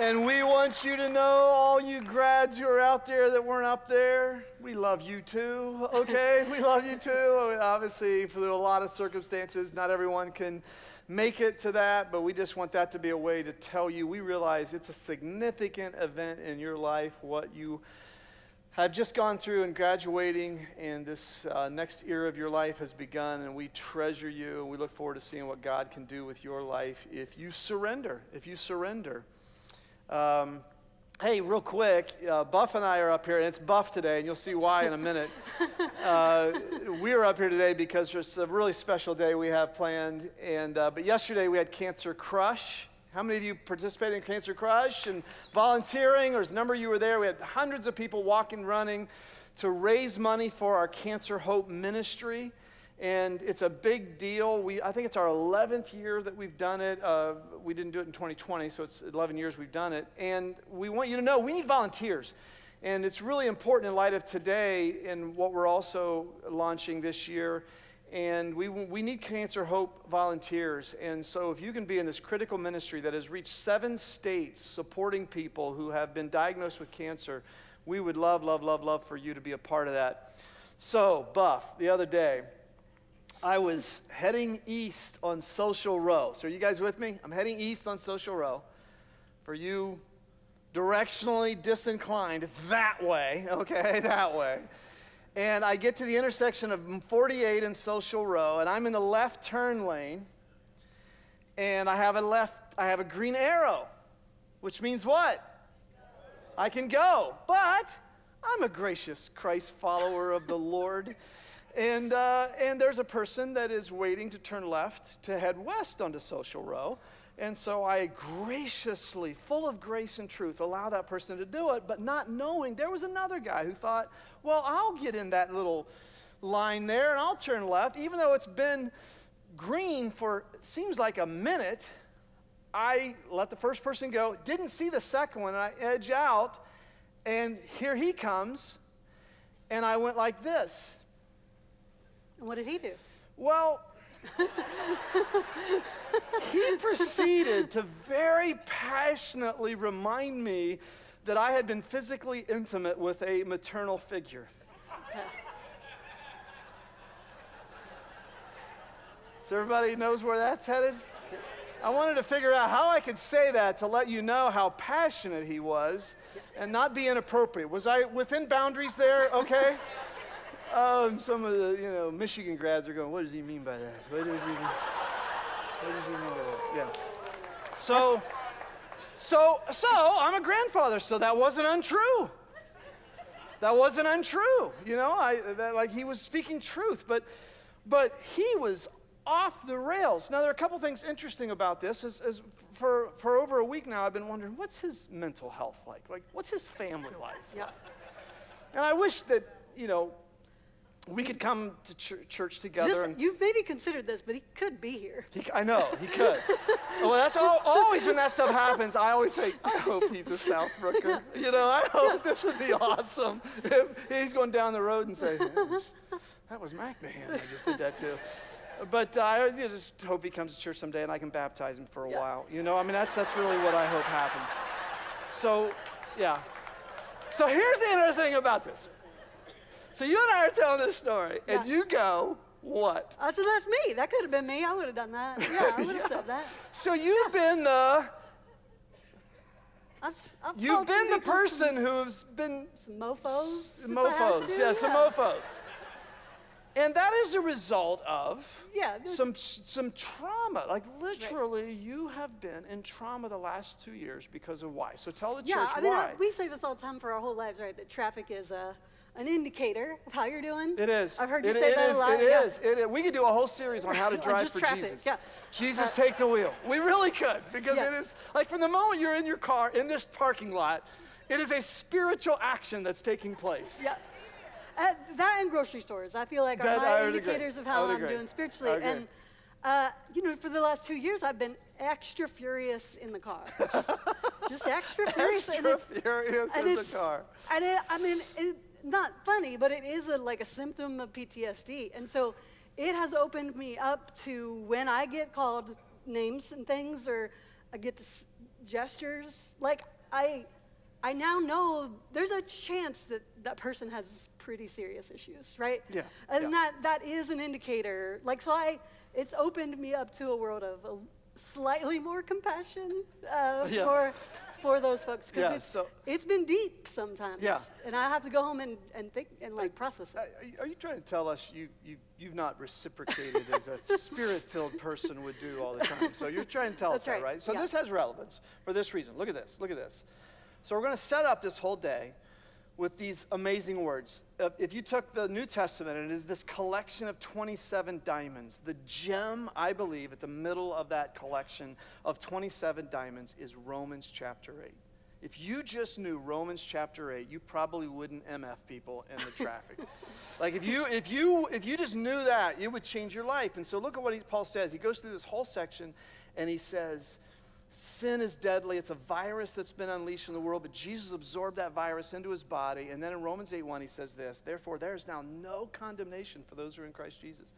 And we want you to know, all you grads who are out there that weren't up there, we love you too, okay? We love you too. Obviously, for a lot of circumstances, not everyone can make it to that, but we just want that to be a way to tell you, we realize it's a significant event in your life, what you have just gone through and graduating, and this next era of your life has begun, and we treasure you, and we look forward to seeing what God can do with your life if you surrender, Hey, real quick, Buff and I are up here, and it's Buff today, and you'll see why in a minute. We're up here today because it's a really special day we have planned, and but yesterday we had Cancer Crush. How many of you participated in Cancer Crush and volunteering? There's a number of you were there. We had hundreds of people walking, running to raise money for our Cancer Hope ministry. And it's a big deal. I think it's our 11th year that we've done it. We didn't do it in 2020, so it's 11 years we've done it. And we want you to know we need volunteers. And it's really important in light of today and what we're also launching this year. And we need Cancer Hope volunteers. And so if you can be in this critical ministry that has reached 7 states supporting people who have been diagnosed with cancer, we would love, love, love, love for you to be a part of that. So, Buff, the other day, I was heading east on Social Row. So are you guys with me? I'm heading east on Social Row. For you directionally disinclined, it's that way, okay, that way. And I get to the intersection of 48 and Social Row, and I'm in the left turn lane, and I have a green arrow, which means what? I can go, but I'm a gracious Christ follower of the Lord. And there's a person that is waiting to turn left to head west onto Social Row. And so I graciously, full of grace and truth, allow that person to do it, but not knowing there was another guy who thought, well, I'll get in that little line there and I'll turn left. Even though it's been green for, seems like a minute, I let the first person go, didn't see the second one, and I edge out, and here he comes, and I went like this. What did he do? Well, he proceeded to very passionately remind me that I had been physically intimate with a maternal figure. So everybody knows where that's headed? I wanted to figure out how I could say that to let you know how passionate he was and not be inappropriate. Was I within boundaries there? Okay. Some of the, Michigan grads are going, what does he mean by that? What does he mean by that? Yeah. So I'm a grandfather, so that wasn't untrue. That wasn't untrue. Like he was speaking truth, but he was off the rails. Now, there are a couple things interesting about this is for over a week now, I've been wondering, what's his mental health like? Like, what's his family life like? And I wish that, we could come to church together. You've maybe considered this, but he could be here. I know, he could. Well, that's always when that stuff happens, I always say, I hope he's a Southbrooker. I hope this would be awesome. If he's going down the road and saying, that was McMahon. I just did that too. But I just hope he comes to church someday and I can baptize him for a while. That's really what I hope happens. So, yeah. So here's the interesting thing about this. So you and I are telling this story, and you go, what? I said, that's me. That could have been me. I would have done that. Yeah, I would have said that. So you've been the... You've been the person who's been... Some mofos. Mofos, some mofos. And that is a result of some trauma. Like, literally, you have been in trauma the last 2 years because of why. So tell the church why. We say this all the time for our whole lives, right, that traffic is an indicator of how you're doing. It is. I've heard you say that a lot. It is. We could do a whole series on how to drive for traffic. Jesus. Yeah. Jesus, take the wheel. We really could, because it is, like, from the moment you're in your car, in this parking lot, it is a spiritual action that's taking place. Yeah. That and grocery stores, I feel like, are my indicators of how I'm doing spiritually. And, for the last 2 years, I've been extra furious in the car. Just extra furious. And not funny, but it is like a symptom of PTSD. And so it has opened me up to when I get called names and things, or I get to gestures. Like, I now know there's a chance that that person has pretty serious issues, right? Yeah. And yeah. That is an indicator. Like, so it's opened me up to a world of slightly more compassion yeah. for those folks, because yeah, it's been deep sometimes. Yeah. And I have to go home and think and like process it. Are you trying to tell us you've not reciprocated as a spirit-filled person would do all the time? So you're trying to tell us that, right? So yeah. This has relevance for this reason. Look at this. Look at this. So we're going to set up this whole day with these amazing words. If you took the New Testament, and it is this collection of 27 diamonds. The gem, I believe, at the middle of that collection of 27 diamonds is Romans chapter 8. If you just knew Romans chapter 8, you probably wouldn't MF people in the traffic. Like if you just knew that, it would change your life. And so look at what Paul says. He goes through this whole section, and he says, sin is deadly. It's a virus that's been unleashed in the world, but Jesus absorbed that virus into his body. And then in Romans 8:1, he says this, therefore there is now no condemnation for those who are in Christ Jesus,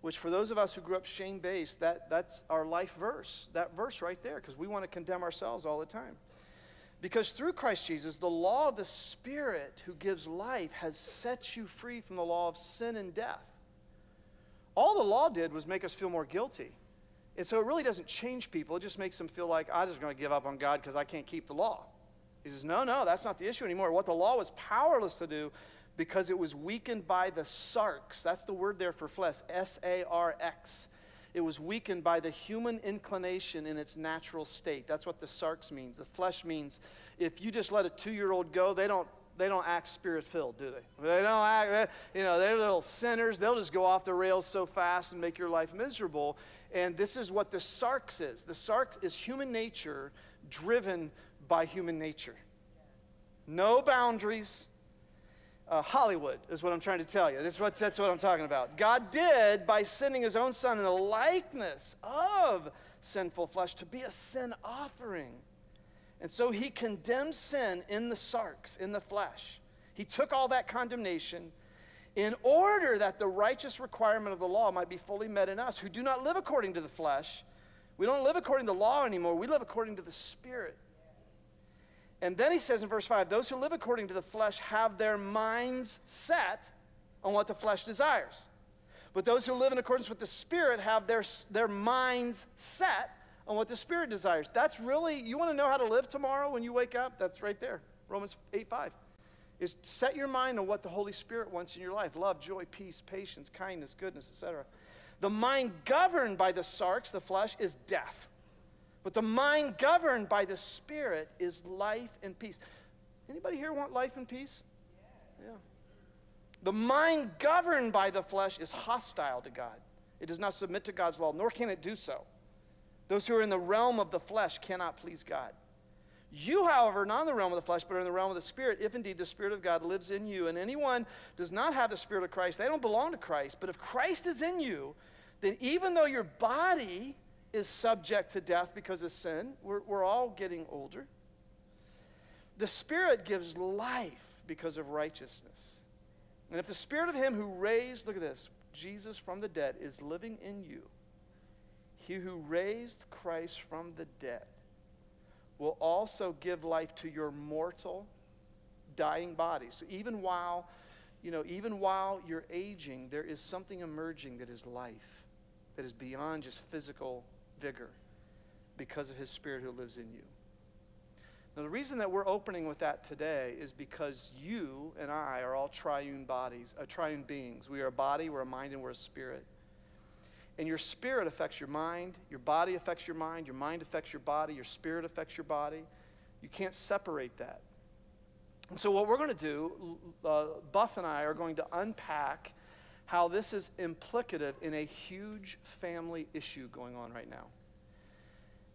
which for those of us who grew up shame-based, that's our life verse, that verse right there, because we want to condemn ourselves all the time. Because through Christ Jesus, the law of the Spirit who gives life has set you free from the law of sin and death. All the law did was make us feel more guilty. And so it really doesn't change people. It just makes them feel like, I'm just going to give up on God because I can't keep the law. He says, no, no, that's not the issue anymore. What the law was powerless to do because it was weakened by the sarx. That's the word there for flesh, S-A-R-X. It was weakened by the human inclination in its natural state. That's what the sarx means. The flesh means if you just let a 2-year-old go, they don't act spirit-filled, do they? They don't act, they're little sinners. They'll just go off the rails so fast and make your life miserable. And this is what the sarx is. The sarx is human nature driven by human nature. No boundaries. Hollywood is what I'm trying to tell you. That's what I'm talking about. God did by sending his own son in the likeness of sinful flesh to be a sin offering. And so he condemned sin in the sarx, in the flesh. He took all that condemnation in order that the righteous requirement of the law might be fully met in us who do not live according to the flesh. We don't live according to the law anymore. We live according to the Spirit. And then he says in verse 5, those who live according to the flesh have their minds set on what the flesh desires. But those who live in accordance with the Spirit have their minds set on what the Spirit desires. That's really, you want to know how to live tomorrow when you wake up? That's right there, Romans 8:5. Is set your mind on what the Holy Spirit wants in your life. Love, joy, peace, patience, kindness, goodness, etc. The mind governed by the sarx, the flesh, is death. But the mind governed by the Spirit is life and peace. Anybody here want life and peace? Yeah. The mind governed by the flesh is hostile to God. It does not submit to God's law, nor can it do so. Those who are in the realm of the flesh cannot please God. You, however, are not in the realm of the flesh, but are in the realm of the Spirit, if indeed the Spirit of God lives in you. And anyone does not have the Spirit of Christ, they don't belong to Christ. But if Christ is in you, then even though your body is subject to death because of sin, we're all getting older, the Spirit gives life because of righteousness. And if the Spirit of him who raised, look at this, Jesus from the dead is living in you, he who raised Christ from the dead will also give life to your mortal, dying body. So even while you're aging, there is something emerging that is life, that is beyond just physical vigor because of his Spirit who lives in you. Now, the reason that we're opening with that today is because you and I are all triune bodies, triune beings. We are a body, we're a mind, and we're a spirit. And your spirit affects your mind, your body affects your mind affects your body, your spirit affects your body. You can't separate that. And so what we're going to do, Buff and I are going to unpack how this is implicative in a huge family issue going on right now.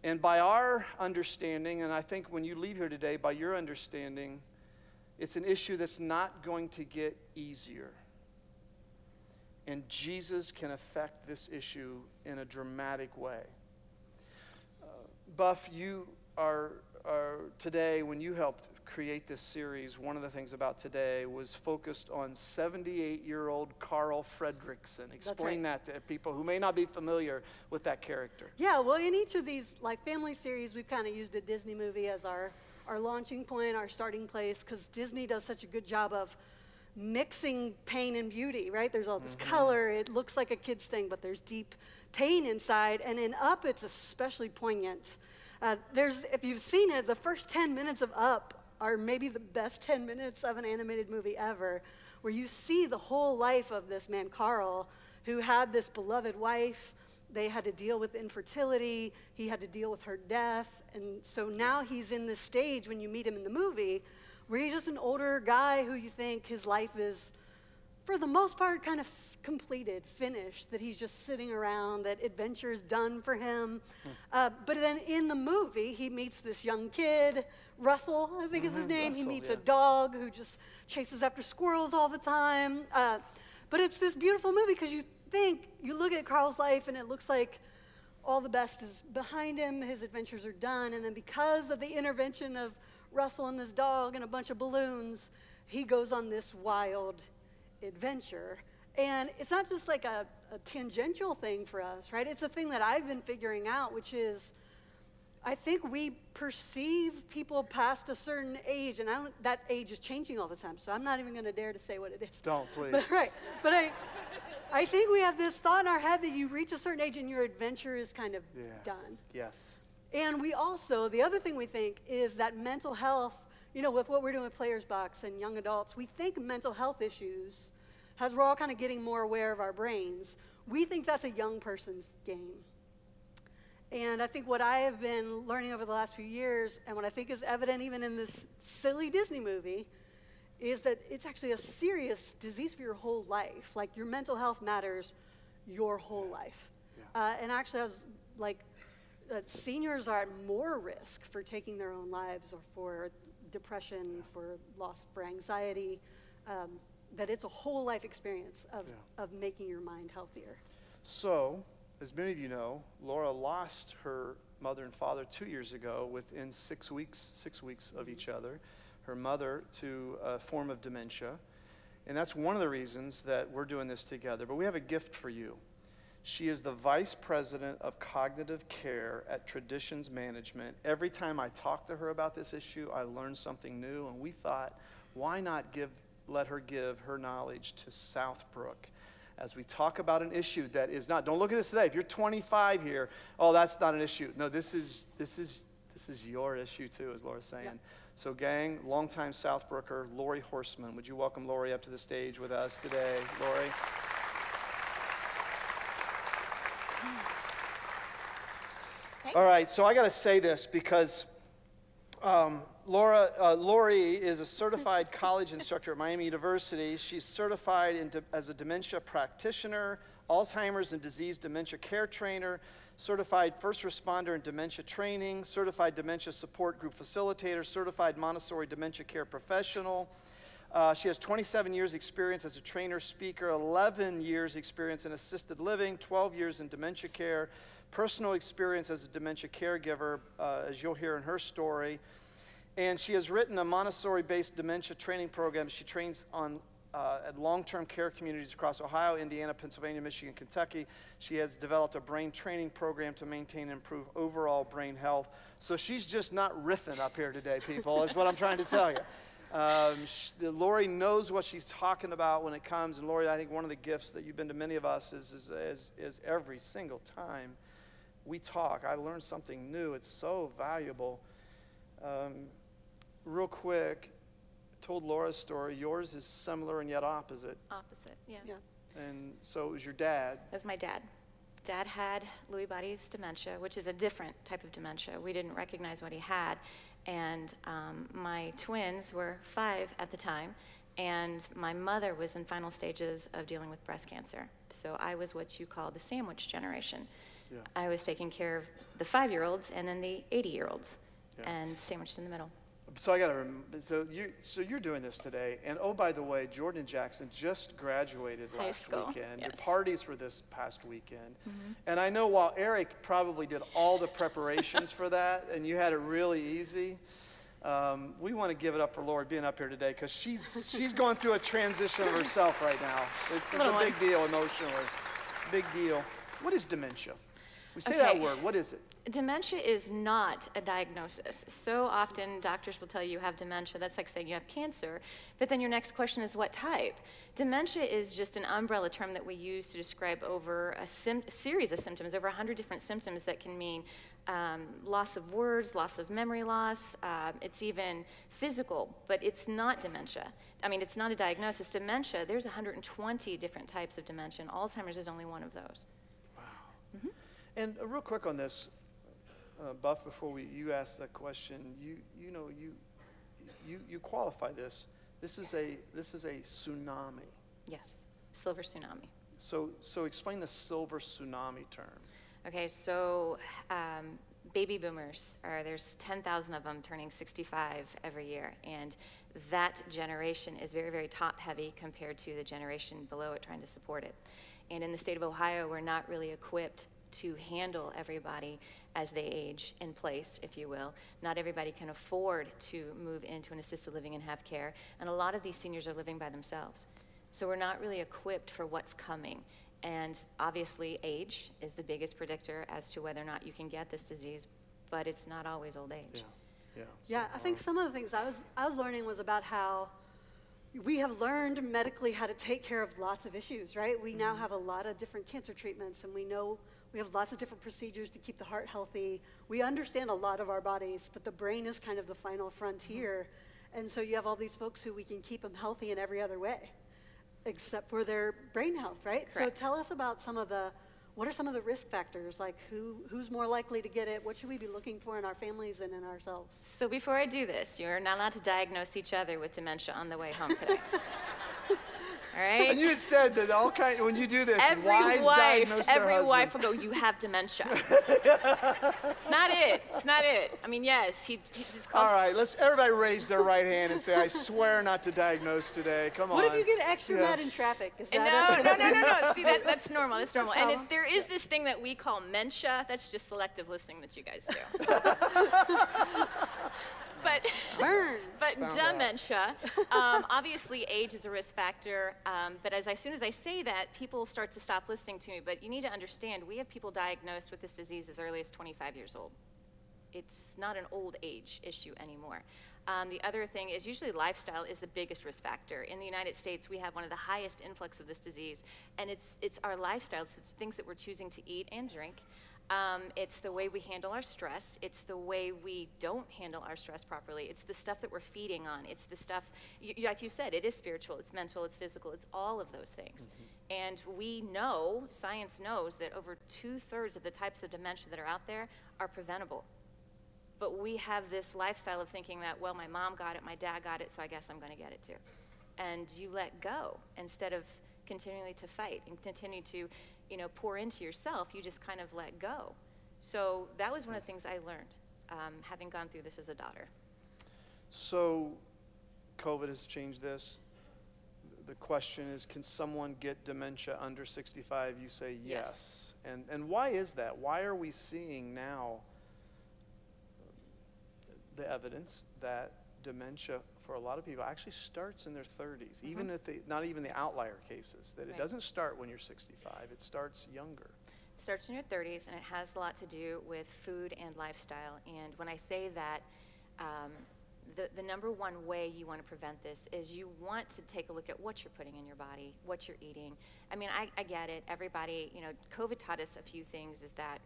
And by our understanding, and I think when you leave here today, by your understanding, it's an issue that's not going to get easier. And Jesus can affect this issue in a dramatic way. Buff, you are today, when you helped create this series, one of the things about today was focused on 78-year-old Carl Fredricksen. Explain that to people who may not be familiar with that character. Yeah, well, in each of these like family series, we've kind of used a Disney movie as our launching point, our starting place, because Disney does such a good job of mixing pain and beauty, right? There's all this color, it looks like a kid's thing, but there's deep pain inside, and in Up, it's especially poignant. If you've seen it, the first 10 minutes of Up are maybe the best 10 minutes of an animated movie ever, where you see the whole life of this man, Carl, who had this beloved wife. They had to deal with infertility. He had to deal with her death. And so now he's in this stage when you meet him in the movie where he's just an older guy who you think his life is, for the most part, kind of completed, finished, that he's just sitting around, that adventure is done for him. But then in the movie, he meets this young kid, Russell, I think is his name. Russell, he meets a dog who just chases after squirrels all the time. But it's this beautiful movie because you look at Carl's life and it looks like all the best is behind him, his adventures are done, and then because of the intervention of Russell and this dog and a bunch of balloons, he goes on this wild adventure. And it's not just like a tangential thing for us, right? It's a thing that I've been figuring out, which is I think we perceive people past a certain age, and that age is changing all the time, so I'm not even going to dare to say what it is. Don't, please. But I think we have this thought in our head that you reach a certain age and your adventure is kind of done. Yes. And we also, the other thing we think is that mental health, you know, with what we're doing with Players Box and young adults, we think mental health issues, as we're all kind of getting more aware of our brains, we think that's a young person's game. And I think what I have been learning over the last few years, and what I think is evident even in this silly Disney movie, is that it's actually a serious disease for your whole life. Like, your mental health matters your whole life. Yeah. And actually, I was like, seniors are at more risk for taking their own lives or for depression, for loss, for anxiety, that it's a whole life experience of making your mind healthier. So, as many of you know, Laura lost her mother and father 2 years ago within six weeks of each other, her mother to a form of dementia. And that's one of the reasons that we're doing this together. But we have a gift for you. She is the vice president of cognitive care at Traditions Management. Every time I talk to her about this issue, I learn something new. And we thought, why not let her give her knowledge to Southbrook as we talk about an issue that is not, don't look at this today. If you're 25 here, oh, that's not an issue. No, this is your issue too, as Laura's saying. Yeah. So gang, longtime Southbrooker, Lori Horstman. Would you welcome Lori up to the stage with us today, Lori? Thank you. All right, so I gotta say this because Lori is a certified college instructor at Miami University. She's certified as a dementia practitioner, Alzheimer's and disease dementia care trainer, certified first responder in dementia training, certified dementia support group facilitator, certified Montessori dementia care professional. She has 27 years experience as a trainer, speaker, 11 years experience in assisted living, 12 years in dementia care, personal experience as a dementia caregiver, as you'll hear in her story. And she has written a Montessori-based dementia training program. She trains at long-term care communities across Ohio, Indiana, Pennsylvania, Michigan, Kentucky. She has developed a brain training program to maintain and improve overall brain health. So she's just not riffing up here today, people, is what I'm trying to tell you. Lori knows what she's talking about when it comes. And Lori, I think one of the gifts that you've been to many of us is every single time we talk, I learn something new. It's so valuable. Real quick, told Laura's story. Yours is similar and yet opposite. Opposite, yeah. And so it was your dad. It was my dad. Dad had Lewy body's dementia, which is a different type of dementia. We didn't recognize what he had. And my twins were 5 at the time. And my mother was in final stages of dealing with breast cancer. So I was what you call the sandwich generation. Yeah. I was taking care of the 5-year-olds and then the 80-year-olds and sandwiched in the middle. So I got to remember, so you're doing this today, and oh, by the way, Jordan Jackson just graduated last weekend. Yes. Your parties were this past weekend. Mm-hmm. And I know while Eric probably did all the preparations for that, and you had it really easy, we want to give it up for Lori being up here today, because she's going through a transition of herself right now. It's a big deal emotionally, big deal. What is dementia? We say that word, what is it? Dementia is not a diagnosis. So often doctors will tell you have dementia. That's like saying you have cancer. But then your next question is what type? Dementia is just an umbrella term that we use to describe over a series of symptoms, over 100 different symptoms that can mean loss of words, loss of memory loss. It's even physical, but it's not dementia. I mean, it's not a diagnosis. Dementia, there's 120 different types of dementia, and Alzheimer's is only one of those. Wow. Mm-hmm. And real quick on this, Buff, before you ask that question, you qualify this. This is a tsunami. Yes, silver tsunami. So explain the silver tsunami term. Okay, so baby boomers there's 10,000 of them turning 65 every year, and that generation is very, very top heavy compared to the generation below it trying to support it. And in the state of Ohio, we're not really equipped to handle everybody as they age in place, if you will. Not everybody can afford to move into an assisted living and have care, and a lot of these seniors are living by themselves. So we're not really equipped for what's coming, and obviously age is the biggest predictor as to whether or not you can get this disease, but it's not always old age. Yeah, I think some of the things I was learning was about how we have learned medically how to take care of lots of issues, right? We now have a lot of different cancer treatments, and we know we have lots of different procedures to keep the heart healthy. We understand a lot of our bodies, but the brain is kind of the final frontier. And so you have all these folks who we can keep them healthy in every other way, except for their brain health, right? Correct. So tell us about what are some of the risk factors? Like who's more likely to get it? What should we be looking for in our families and in ourselves? So before I do this, you're not allowed to diagnose each other with dementia on the way home today. All right. And you had said that all kind. When you do this, every wife will go, "You have dementia." It's not it. It's not it. I mean, yes, it's called. All right, let's everybody raise their right hand and say, "I swear not to diagnose today." Come on. What if you get extra mad in traffic? Is that no. See, that's normal. That's normal. And if there is this thing that we call mentia, that's just selective listening that you guys do. But dementia, obviously age is a risk factor, but as soon as I say that, people start to stop listening to me. But you need to understand, we have people diagnosed with this disease as early as 25 years old. It's not an old age issue anymore. The other thing is usually lifestyle is the biggest risk factor. In the United States, we have one of the highest influx of this disease, and it's our lifestyles, it's things that we're choosing to eat and drink. It's the way we handle our stress. It's the way we don't handle our stress properly. It's the stuff that we're feeding on. It's the stuff, like you said, it is spiritual, it's mental, it's physical, it's all of those things. Mm-hmm. And we know, science knows, that over 2/3 of the types of dementia that are out there are preventable. But we have this lifestyle of thinking that, well, my mom got it, my dad got it, so I guess I'm going to get it too. And you let go instead of continually to fight and continue to pour into yourself. You just kind of let go. So that was one of the things I learned, having gone through this as a daughter. So COVID has changed this. The question is, can someone get dementia under 65? You say yes. And why is that? Why are we seeing now the evidence that dementia for a lot of people actually starts in their 30s, even if not even the outlier cases, that it doesn't start when you're 65, it starts younger. It starts in your 30s, and it has a lot to do with food and lifestyle. And when I say that, the number one way you want to prevent this is you want to take a look at what you're putting in your body, what you're eating. I mean, I get it, everybody, COVID taught us a few things, is that,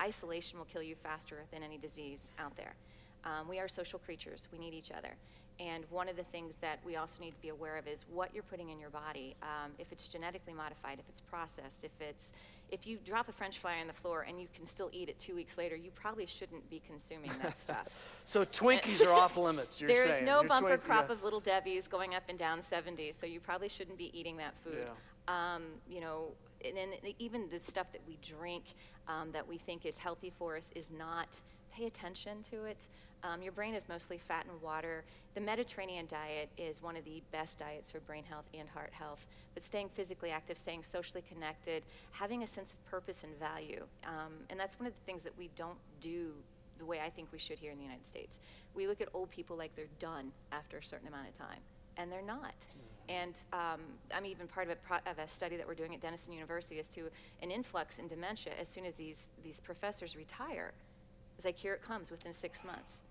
isolation will kill you faster than any disease out there. We are social creatures, we need each other. And one of the things that we also need to be aware of is what you're putting in your body. If it's genetically modified, if it's processed, if you drop a French fry on the floor and you can still eat it 2 weeks later, you probably shouldn't be consuming that stuff. So Twinkies are off limits, you're saying. There is no bumper crop of Little Debbie's going up and down 70, so you probably shouldn't be eating that food. Yeah. And then even the stuff that we drink that we think is healthy for us is not pay attention to it. Your brain is mostly fat and water. The Mediterranean diet is one of the best diets for brain health and heart health, but staying physically active, staying socially connected, having a sense of purpose and value, and that's one of the things that we don't do the way I think we should here in the United States. We look at old people like they're done after a certain amount of time, and they're not. And I'm even part of a study that we're doing at Denison University as to an influx in dementia as soon as these professors retire. It's like, here it comes within 6 months.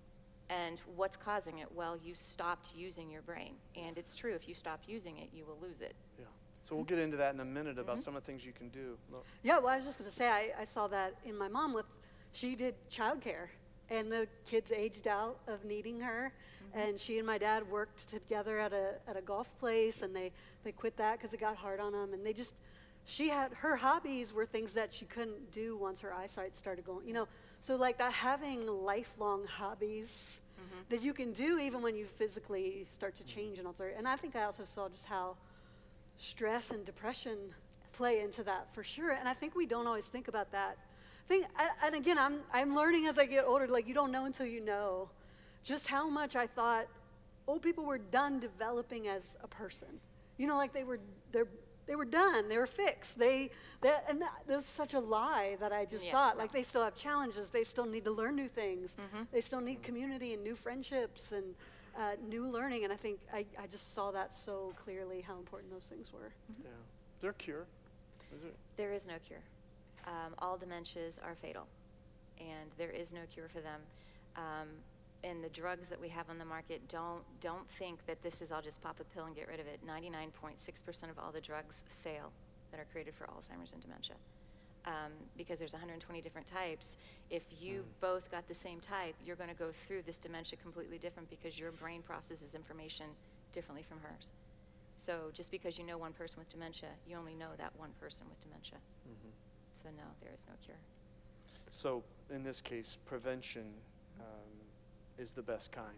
And what's causing it? Well, you stopped using your brain. And it's true, if you stop using it, you will lose it. Yeah. So we'll get into that in a minute about some of the things you can do. Look. Yeah, well, I was just going to say, I saw that in my mom with, she did childcare. And the kids aged out of needing her, and she and my dad worked together at a golf place, and they quit that because it got hard on them. And they just, she had, her hobbies were things that she couldn't do once her eyesight started going, you know. So like that, having lifelong hobbies that you can do even when you physically start to change and alter. And I think I also saw just how stress and depression play into that for sure. And I think we don't always think about that. And again, I'm learning as I get older, like you don't know until you know just how much I thought old people were done developing as a person. You know, like they were done, they were fixed. And there's such a lie that I just thought, like they still have challenges, they still need to learn new things. They still need community and new friendships and new learning. And I think I just saw that so clearly how important those things were. Yeah. Is there a cure? Is it? There is no cure. All dementias are fatal, and there is no cure for them. And the drugs that we have on the market, don't think that this is, I'll just pop a pill and get rid of it. 99.6% of all the drugs fail that are created for Alzheimer's and dementia. Because there's 120 different types. If you both got the same type, you're going to go through this dementia completely different because your brain processes information differently from hers. So just because you know one person with dementia, you only know that one person with dementia. So no, there is no cure. So in this case, prevention is the best kind.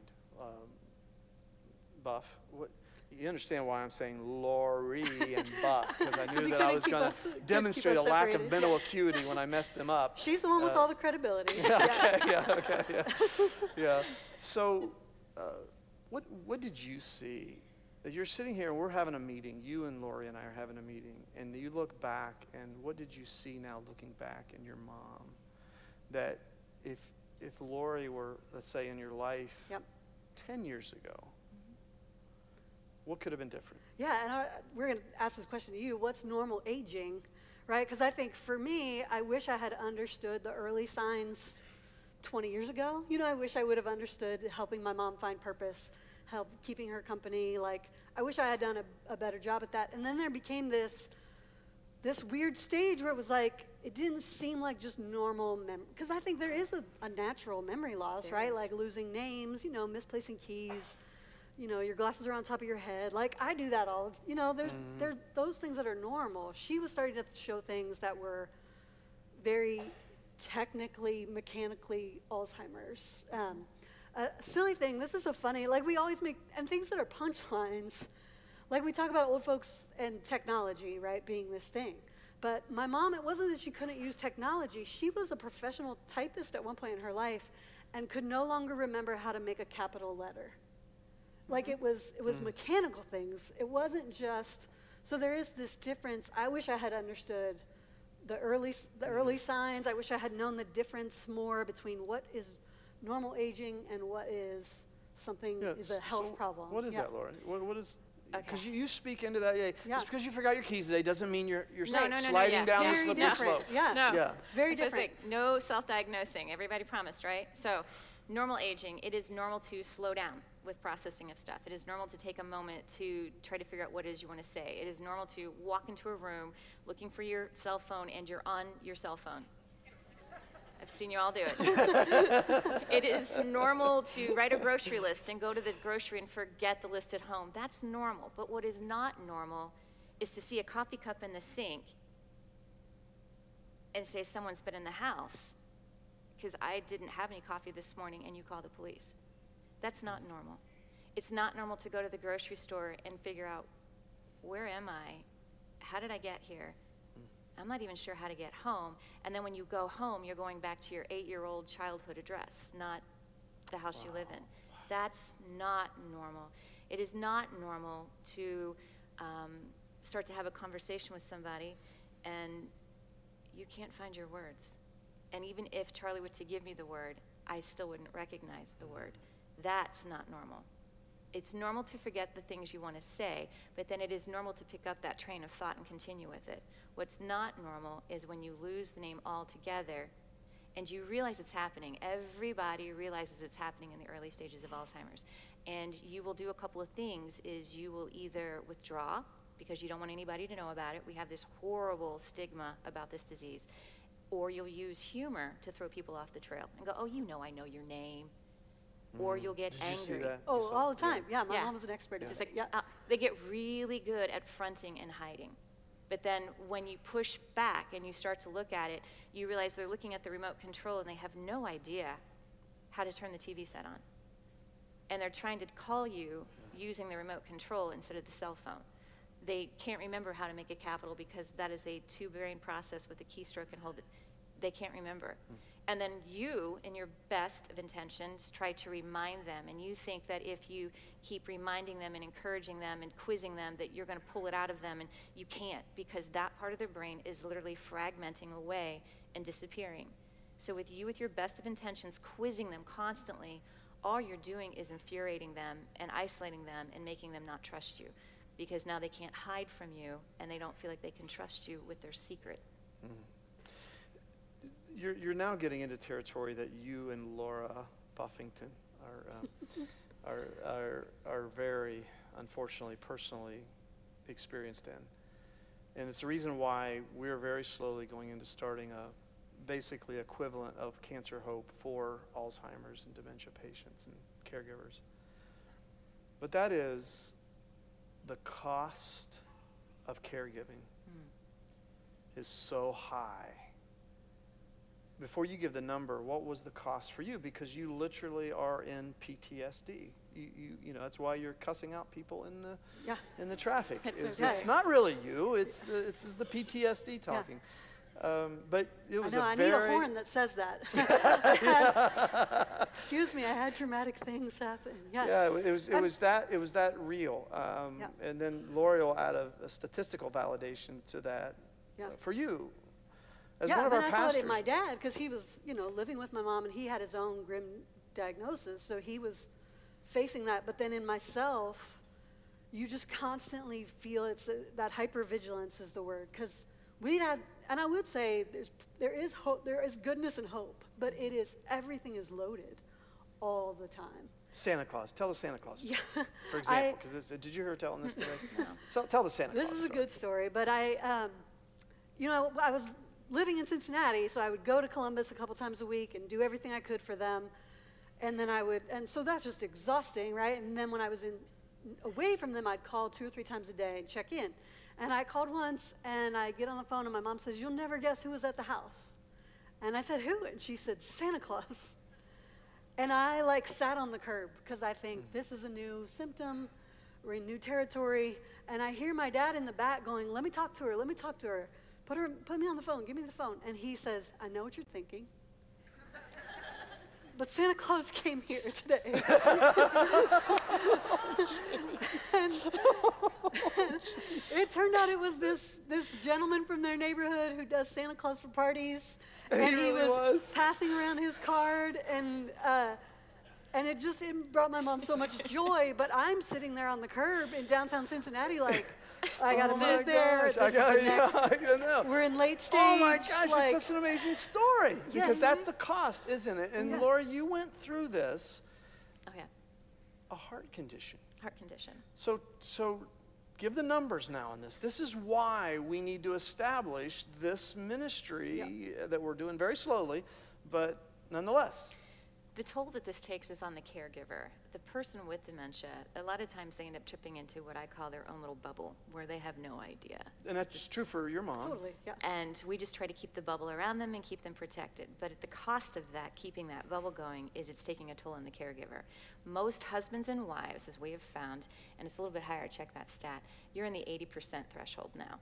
Buff, what, you understand why I'm saying Lori and Buff, because I knew that I was going to demonstrate a lack of mental acuity when I messed them up. She's the one with all the credibility. So what did you see? You're sitting here and we're having a meeting, you and Lori and I are having a meeting, and you look back and what did you see now looking back in your mom? That if Lori were, let's say, in your life 10 years ago, what could have been different? Yeah, and we're going to ask this question to you, what's normal aging, right? Because I think for me, I wish I had understood the early signs 20 years ago. You know, I wish I would have understood helping my mom find purpose, help keeping her company. Like, I wish I had done a better job at that. And then there became this weird stage where it was like, it didn't seem like just normal memory. Because I think there is a natural memory loss, right? Like losing names, you know, misplacing keys, you know, your glasses are on top of your head. Like, I do that all. You know, there's those things that are normal. She was starting to show things that were very technically, mechanically Alzheimer's. A silly thing, this is a funny, like we always make, and things that are punchlines, like we talk about old folks and technology, right, being this thing. But my mom, it wasn't that she couldn't use technology. She was a professional typist at one point in her life and could no longer remember how to make a capital letter. Like it was mechanical things. It wasn't just, so there is this difference. I wish I had understood the early signs. I wish I had known the difference more between what is normal aging and what is something is a health problem. What is that, Laura? What is, because you speak into that. Just because you forgot your keys today doesn't mean you're sliding down the slippery slope. It's very different. It's like no self-diagnosing. Everybody promised, right? So normal aging, it is normal to slow down with processing of stuff. It is normal to take a moment to try to figure out what it is you want to say. It is normal to walk into a room looking for your cell phone and you're on your cell phone. I've seen you all do it. It is normal to write a grocery list and go to the grocery and forget the list at home. That's normal. But what is not normal is to see a coffee cup in the sink and say someone's been in the house because I didn't have any coffee this morning and you call the police. That's not normal. It's not normal to go to the grocery store and figure out, where am I? How did I get here? I'm not even sure how to get home. And then when you go home, you're going back to your 8-year-old childhood address, not the house you live in. Wow. That's not normal. It is not normal to start to have a conversation with somebody and you can't find your words. And even if Charlie were to give me the word, I still wouldn't recognize the word. That's not normal. It's normal to forget the things you want to say, but then it is normal to pick up that train of thought and continue with it. What's not normal is when you lose the name altogether and you realize it's happening. Everybody realizes it's happening in the early stages of Alzheimer's. And you will do a couple of things, is you will either withdraw because you don't want anybody to know about it. We have this horrible stigma about this disease. Or you'll use humor to throw people off the trail and go, oh, you know I know your name. Or you'll get angry. Oh, all the time. Yeah, my mom was an expert. It's just like, they get really good at fronting and hiding. But then when you push back and you start to look at it, you realize they're looking at the remote control and they have no idea how to turn the TV set on. And they're trying to call you using the remote control instead of the cell phone. They can't remember how to make a capital because that is a two-brain process with a keystroke and hold it. They can't remember. And then you, in your best of intentions, try to remind them. And you think that if you keep reminding them and encouraging them and quizzing them that you're going to pull it out of them, and you can't, because that part of their brain is literally fragmenting away and disappearing. So with you, with your best of intentions, quizzing them constantly, all you're doing is infuriating them and isolating them and making them not trust you, because now they can't hide from you and they don't feel like they can trust you with their secret. Mm-hmm. You're now getting into territory that you and Laura Buffington are very, unfortunately, personally experienced in. And it's the reason why we're very slowly going into starting a basically equivalent of Cancer Hope for Alzheimer's and dementia patients and caregivers. But that is the cost of caregiving is so high. Before you give the number, what was the cost for you? Because you literally are in PTSD. You know, that's why you're cussing out people in the traffic. It's not really you. It's the PTSD talking. Yeah. But it was I need a horn that says that. Excuse me, I had traumatic things happen. Yeah. Yeah. It was that real. And then Lori will add a statistical validation to that for you. I isolated my dad because he was, you know, living with my mom, and he had his own grim diagnosis, so he was facing that. But then in myself, you just constantly feel it's that hypervigilance is the word, because we had, and I would say there is hope, there is goodness and hope, but it is everything is loaded all the time. Santa Claus. Tell the Santa Claus story, for example. Because did you hear her telling this today? No. So tell the Santa Claus. This is a good story, but I, you know, I was living in Cincinnati, so I would go to Columbus a couple times a week and do everything I could for them, and then I would, and so that's just exhausting, right? And then when I was away from them, I'd call 2 or 3 times a day and check in. And I called once, and I get on the phone, and my mom says, "You'll never guess who was at the house." And I said, "Who?" And she said, "Santa Claus." And I like sat on the curb because I think this is a new symptom, we're in new territory, and I hear my dad in the back going, "Let me talk to her. Let me talk to her. Put me on the phone, give me the phone." And he says, "I know what you're thinking, but Santa Claus came here today." and it turned out it was this gentleman from their neighborhood who does Santa Claus for parties. And he really was passing around his card, and it brought my mom so much joy, but I'm sitting there on the curb in downtown Cincinnati like, I gotta move there. We're in late stage. Oh my gosh, like, it's such an amazing story. Because that's the cost, isn't it? And Lori, you went through this. Oh yeah. A heart condition. Heart condition. So give the numbers now on this. This is why we need to establish this ministry that we're doing very slowly, but nonetheless. The toll that this takes is on the caregiver. The person with dementia, a lot of times they end up tripping into what I call their own little bubble, where they have no idea. And that's true for your mom. Totally, yeah. And we just try to keep the bubble around them and keep them protected. But at the cost of that, keeping that bubble going, is it's taking a toll on the caregiver. Most husbands and wives, as we have found, and it's a little bit higher, check that stat, you're in the 80% threshold now.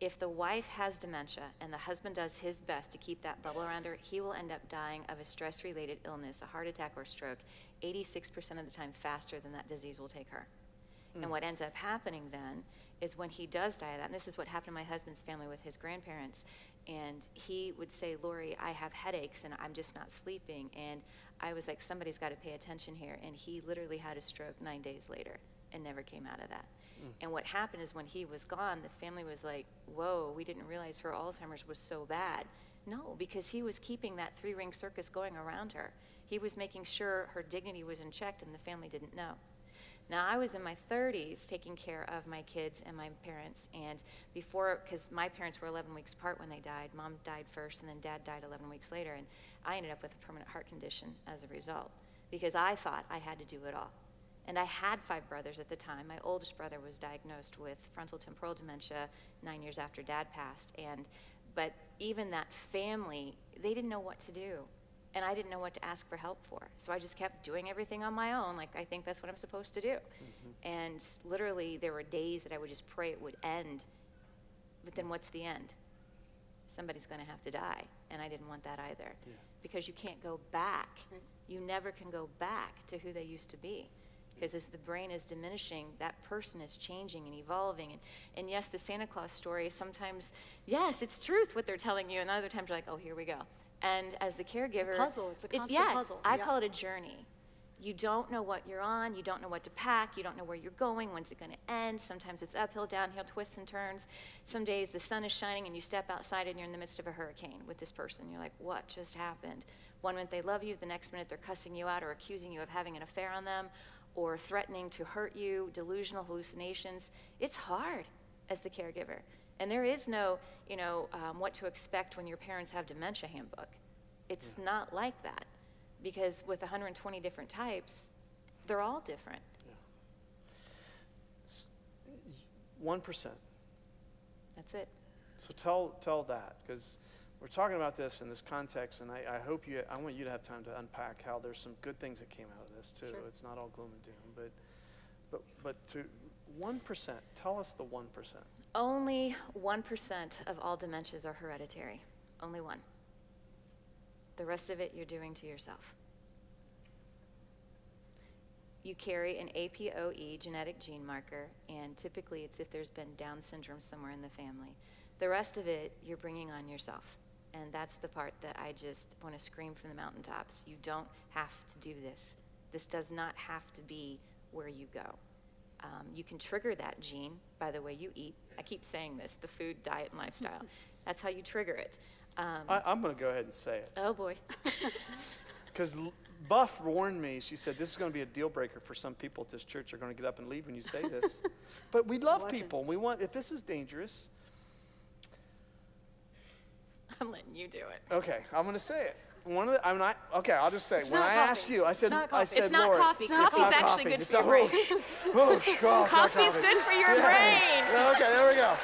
If the wife has dementia and the husband does his best to keep that bubble around her, he will end up dying of a stress-related illness, a heart attack or stroke, 86% of the time faster than that disease will take her. Mm. And what ends up happening then is when he does die of that, and this is what happened to my husband's family with his grandparents, and he would say, Lori, I have headaches and I'm just not sleeping. And I was like, somebody's got to pay attention here. And he literally had a stroke 9 days later and never came out of that. Mm. And what happened is when he was gone, the family was like, whoa, we didn't realize her Alzheimer's was so bad. No, because he was keeping that three-ring circus going around her. He was making sure her dignity was in check and the family didn't know. Now, I was in my 30s taking care of my kids and my parents, and before, because my parents were 11 weeks apart when they died. Mom died first, and then Dad died 11 weeks later, and I ended up with a permanent heart condition as a result, because I thought I had to do it all. And I had 5 brothers at the time. My oldest brother was diagnosed with frontal temporal dementia 9 years after Dad passed, but even that family, they didn't know what to do. And I didn't know what to ask for help for. So I just kept doing everything on my own, like I think that's what I'm supposed to do. Mm-hmm. And literally there were days that I would just pray it would end, but then what's the end? Somebody's gonna have to die, and I didn't want that either. Yeah. Because you can't go back. Mm-hmm. You never can go back to who they used to be. Because as the brain is diminishing, that person is changing and evolving. And yes, the Santa Claus story, sometimes, yes, it's truth what they're telling you, and other times you're like, oh, here we go. And as the caregiver, it's a puzzle, it's a constant puzzle. I call it a journey. You don't know what you're on, you don't know what to pack, you don't know where you're going, when's it gonna end. Sometimes it's uphill, downhill, twists and turns. Some days the sun is shining and you step outside and you're in the midst of a hurricane with this person. You're like, what just happened? One minute they love you, the next minute they're cussing you out or accusing you of having an affair on them or threatening to hurt you, delusional hallucinations. It's hard as the caregiver. And there is no, you know, what to expect when your parents have dementia handbook. It's yeah. not like that, because with 120 different types, they're all different. 1%. That's it. So tell that, because we're talking about this in this context, and I hope you, I want you to have time to unpack how there's some good things that came out of this too. Sure. It's not all gloom and doom, but to 1%, tell us the 1%. Only 1% of all dementias are hereditary. Only 1. The rest of it you're doing to yourself. You carry an APOE genetic gene marker, and typically it's if there's been Down syndrome somewhere in the family. The rest of it you're bringing on yourself. And that's the part that I just want to scream from the mountaintops. You don't have to do this. This does not have to be where you go. You can trigger that gene by the way you eat. I keep saying this, the food, diet, and lifestyle. That's how you trigger it. I'm going to go ahead and say it. Oh, boy. Because Buff warned me. She said, this is going to be a deal breaker for some people at this church. They're going to get up and leave when you say this. But we love people. We want, if this is dangerous. I'm letting you do it. Okay, I'm going to say it. I'll just say, when I asked you, I said, it's not coffee. Coffee's actually good for your brain. Coffee's good for your brain. Okay, there we go.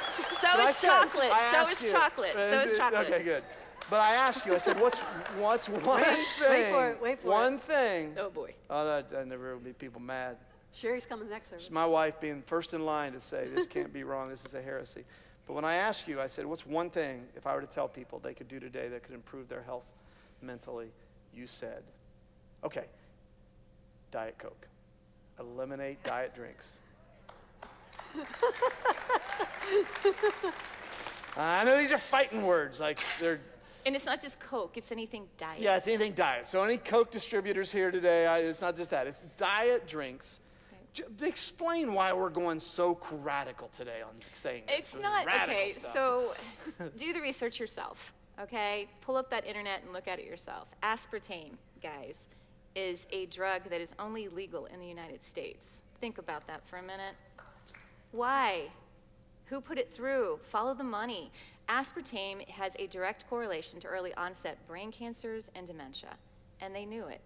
So is chocolate. So is chocolate. So is chocolate. Okay, good. But I asked you, I said, what's one thing? Wait for it, wait for it. One thing. Oh, boy. Oh, I never will be people mad. Sherry's coming next service. My wife being first in line to say, this can't be wrong, this is a heresy. But when I asked you, I said, what's one thing, if I were to tell people they could do today that could improve their health? Mentally, you said, okay, Diet Coke. Eliminate diet drinks. I know these are fighting words, like they're. And it's not just Coke, it's anything diet. Yeah, it's anything diet. So any Coke distributors here today, it's not just that, it's diet drinks. Explain why we're going so radical today on saying this. It's not, okay, stuff. So do the research yourself. Okay, pull up that internet and look at it yourself. Aspartame, guys, is a drug that is only legal in the United States. Think about that for a minute. Why? Who put it through? Follow the money. Aspartame has a direct correlation to early onset brain cancers and dementia, and they knew it.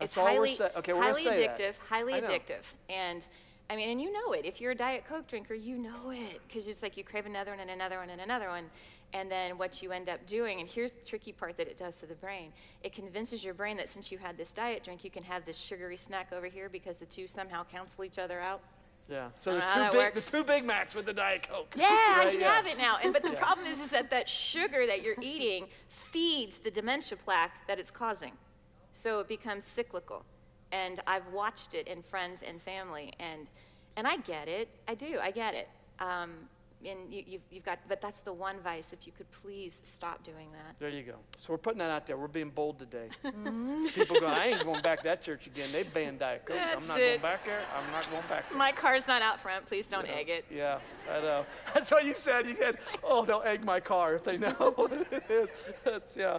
It's highly addictive, highly addictive, and I mean, and you know it. If you're a Diet Coke drinker, you know it, because it's like you crave another one and another one and another one. And then what you end up doing, and here's the tricky part that it does to the brain, it convinces your brain that since you had this diet drink, you can have this sugary snack over here because the two somehow cancel each other out. Yeah. So the two Big Macs with the Diet Coke. Yeah, right? I can have it now. And, but the problem is that that sugar that you're eating feeds the dementia plaque that it's causing. So it becomes cyclical. And I've watched it in friends and family. And I get it. I do. I get it. And you've got, but that's the one vice. If you could please stop doing that. There you go. So we're putting that out there. We're being bold today. People go, I ain't going back to that church again. They banned Diet Coke. I'm not going back there. I'm not going back there. My car's not out front. Please don't egg it. Yeah, I know. That's what you said. You said, oh, they'll egg my car if they know what it is. That's, yeah.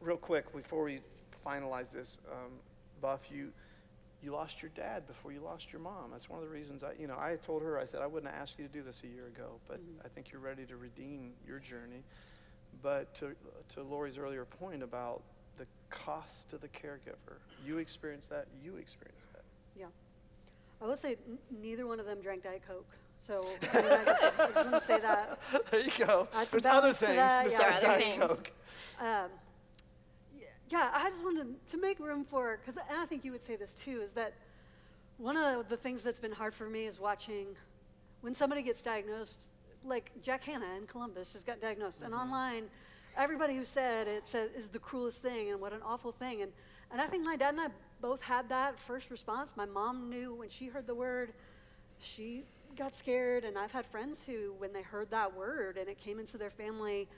Real quick, before we finalize this, Buff, you lost your dad before you lost your mom. That's one of the reasons I told her, I said, I wouldn't have asked you to do this a year ago, but I think you're ready to redeem your journey. But to Lori's earlier point about the cost to the caregiver, you experienced that, you experienced that. Yeah. I will say neither one of them drank Diet Coke. So I just want to say that. There you go. There's other things besides Diet Coke. Yeah, I just wanted to make room for, because I think you would say this too, is that one of the things that's been hard for me is watching when somebody gets diagnosed, like Jack Hanna in Columbus just got diagnosed, and online, everybody who said it said is the cruelest thing and what an awful thing, and I think my dad and I both had that first response. My mom knew when she heard the word, she got scared, and I've had friends who, when they heard that word and it came into their family,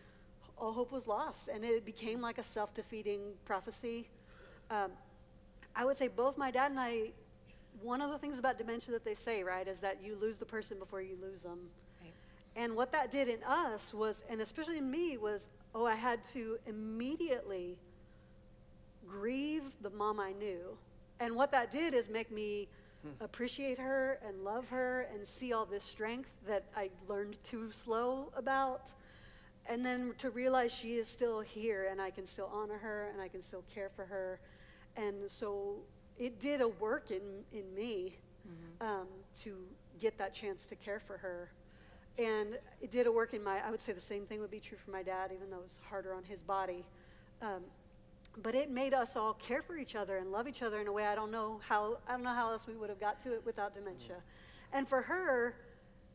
all hope was lost, and it became like a self-defeating prophecy. I would say both my dad and I, one of the things about dementia that they say, right, is that you lose the person before you lose them. Right. And what that did in us was, and especially in me, was, oh, I had to immediately grieve the mom I knew. And what that did is make me appreciate her and love her and see all this strength that I learned too slow about. And then to realize she is still here and I can still honor her and I can still care for her. And so it did a work in me to get that chance to care for her. And it did a work in my, I would say the same thing would be true for my dad, even though it was harder on his body. But it made us all care for each other and love each other in a way I don't know how else we would have got to it without dementia. And for her,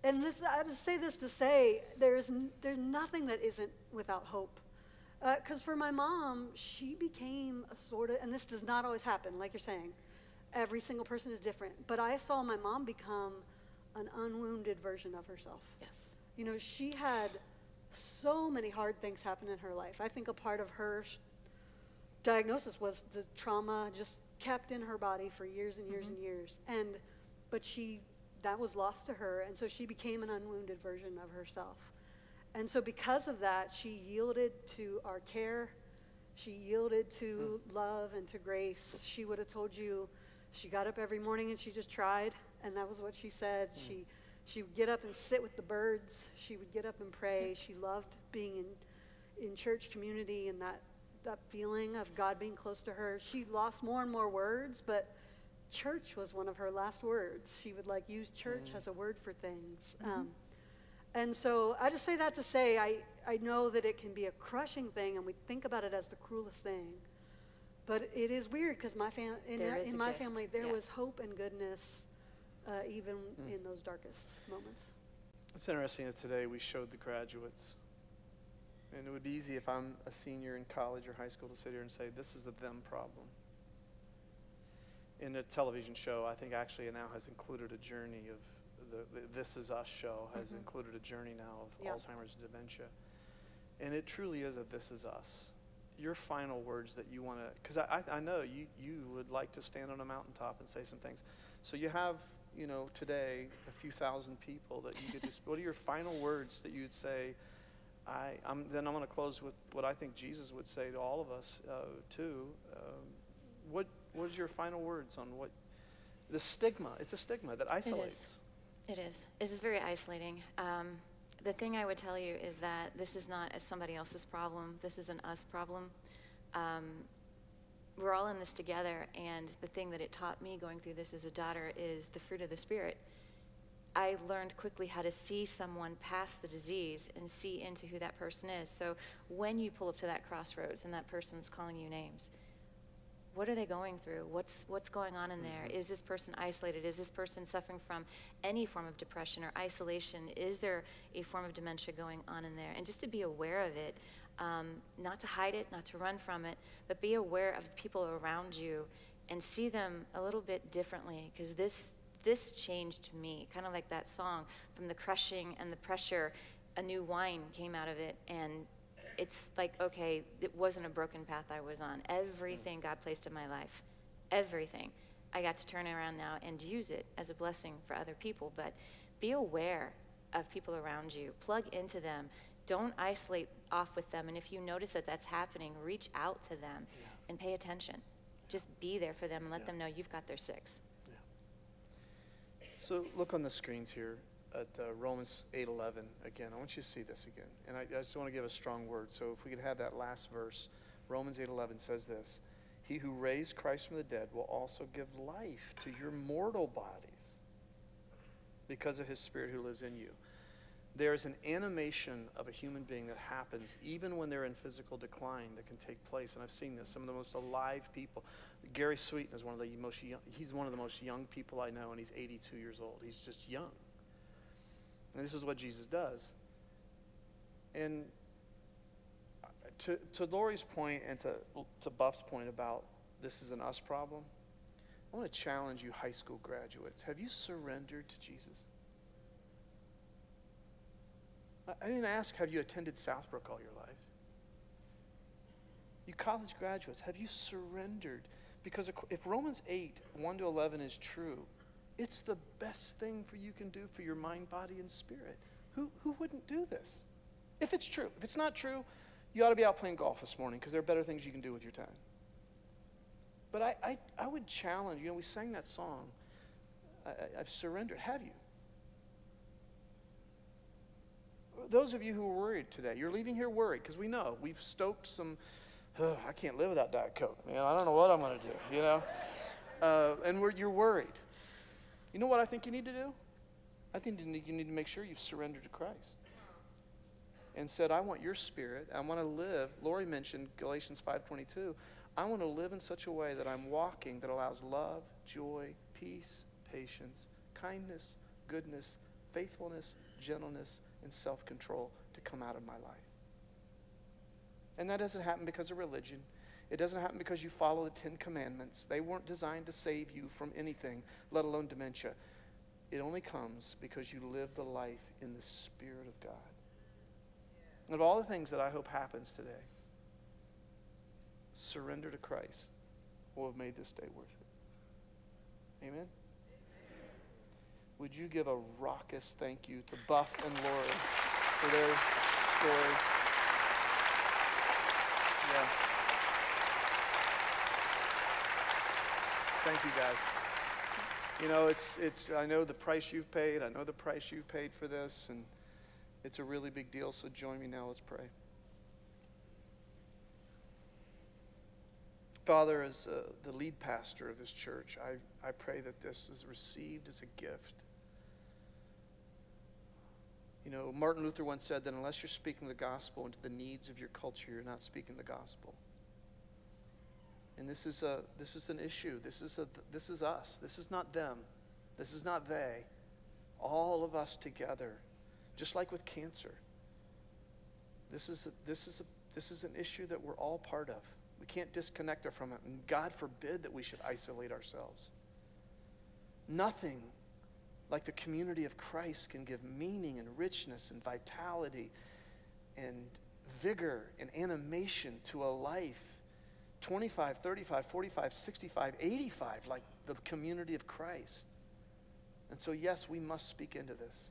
and this, I just say this to say, there's nothing that isn't without hope. Because for my mom, she became a sort of, and this does not always happen, like you're saying. Every single person is different. But I saw my mom become an unwounded version of herself. Yes. You know, she had so many hard things happen in her life. I think a part of her diagnosis was the trauma just kept in her body for years and years and years. But she... that was lost to her, and so she became an unwounded version of herself. And so because of that, she yielded to our care, she yielded to love and to grace. She would have told you, she got up every morning and she just tried, and that was what she said. She would get up and sit with the birds, she would get up and pray. She loved being in church community and that feeling of God being close to her. She lost more and more words, but church was one of her last words. She would like use church as a word for things. And so I just say that to say, I know that it can be a crushing thing and we think about it as the cruelest thing, but it is weird because in my family there was hope and goodness even in those darkest moments. It's interesting that today we showed the graduates, and it would be easy if I'm a senior in college or high school to sit here and say, this is a them problem. In the television show, I think actually now has included a journey of, the This Is Us show has included a journey now of Alzheimer's and dementia. And it truly is a This Is Us. Your final words that you want to, because I know you would like to stand on a mountaintop and say some things. So you have, you know, today a few thousand people that you could just, what are your final words that you'd say? Then I'm going to close with what I think Jesus would say to all of us too. What is your final words on what the stigma? It's a stigma that isolates. It is. It is. It is very isolating. The thing I would tell you is that this is not somebody else's problem. This is an us problem. We're all in this together, and the thing that it taught me going through this as a daughter is the fruit of the Spirit. I learned quickly how to see someone past the disease and see into who that person is. So when you pull up to that crossroads and that person's calling you names, what are they going through? What's going on in there? Is this person isolated? Is this person suffering from any form of depression or isolation? Is there a form of dementia going on in there? And just to be aware of it, not to hide it, not to run from it, but be aware of the people around you and see them a little bit differently, because this changed me, kind of like that song, from the crushing and the pressure, a new wine came out of it, and it's like, okay, it wasn't a broken path I was on. Everything God placed in my life, everything, I got to turn around now and use it as a blessing for other people. But be aware of people around you, plug into them, don't isolate off with them, and if you notice that that's happening, reach out to them and pay attention. Just be there for them and let them know you've got their six. So look on the screens here at Romans 8:11 again. I want you to see this again. And I just want to give a strong word. So if we could have that last verse, Romans 8:11 says this: He who raised Christ from the dead will also give life to your mortal bodies because of his spirit who lives in you. There is an animation of a human being that happens even when they're in physical decline that can take place. And I've seen this, some of the most alive people. Gary Sweeten is one of the most young, he's one of the most young people I know, and he's 82 years old. He's just young. And this is what Jesus does. And to Lori's point and to Buff's point about this is an us problem, I want to challenge you high school graduates. Have you surrendered to Jesus? I didn't ask, have you attended Southbrook all your life? You college graduates, have you surrendered? Because if Romans 8:1 to 11 is true, it's the best thing for you can do for your mind, body, and spirit. Who wouldn't do this? If it's true. If it's not true, you ought to be out playing golf this morning, because there are better things you can do with your time. But I would challenge, you know, we sang that song, I've surrendered. Have you? Those of you who are worried today, you're leaving here worried, because we know we've stoked some, oh, I can't live without Diet Coke, man. I don't know what I'm going to do, you know? And you're worried. You know what I think you need to do? I think you need to make sure you've surrendered to Christ and said, I want your spirit. I want to live. Lori mentioned Galatians 5:22. I want to live in such a way that I'm walking that allows love, joy, peace, patience, kindness, goodness, faithfulness, gentleness, and self-control to come out of my life. And that doesn't happen because of religion. It doesn't happen because you follow the 10 Commandments. They weren't designed to save you from anything, let alone dementia. It only comes because you live the life in the Spirit of God. And of all the things that I hope happens today, surrender to Christ will have made this day worth it. Amen? Would you give a raucous thank you to Buff and Lori for their story? Yeah. Thank you, guys. You know, I know the price you've paid. I know the price you've paid for this, and it's a really big deal, so join me now. Let's pray. Father, as the lead pastor of this church, I pray that this is received as a gift. You know, Martin Luther once said that unless you're speaking the gospel into the needs of your culture, you're not speaking the gospel. And this is an issue. This is us. This is not them. This is not they. All of us together, just like with cancer. This is an issue that we're all part of. We can't disconnect her from it, and God forbid that we should isolate ourselves. Nothing like the community of Christ can give meaning and richness and vitality and vigor and animation to a life 25, 35, 45, 65, 85, like the community of Christ. And so, yes, we must speak into this.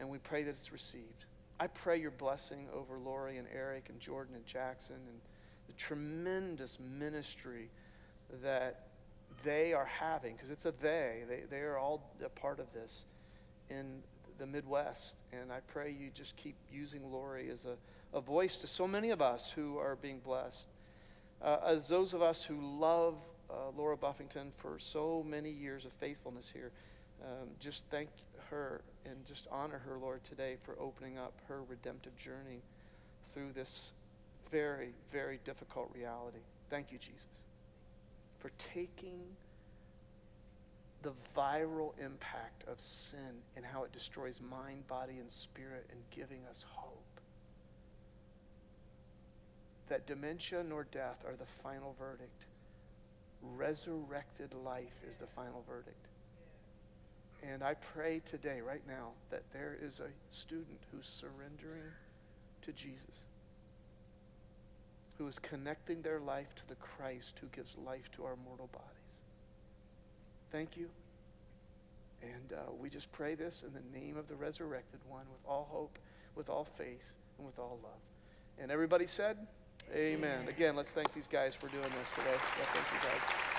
And we pray that it's received. I pray your blessing over Lori and Eric and Jordan and Jackson and the tremendous ministry that they are having, because it's a they are all a part of this in the Midwest. And I pray you just keep using Lori as a voice to so many of us who are being blessed. As those of us who love Laura Buffington for so many years of faithfulness here, just thank her and just honor her, Lord, today for opening up her redemptive journey through this very, very difficult reality. Thank you, Jesus, for taking the viral impact of sin and how it destroys mind, body, and spirit and giving us hope. That dementia nor death are the final verdict. Resurrected life is the final verdict. And I pray today, right now, that there is a student who's surrendering to Jesus, who is connecting their life to the Christ who gives life to our mortal bodies. Thank you. And we just pray this in the name of the resurrected one, with all hope, with all faith, and with all love. And everybody said, amen. Again, let's thank these guys for doing this today. Yeah, thank you guys.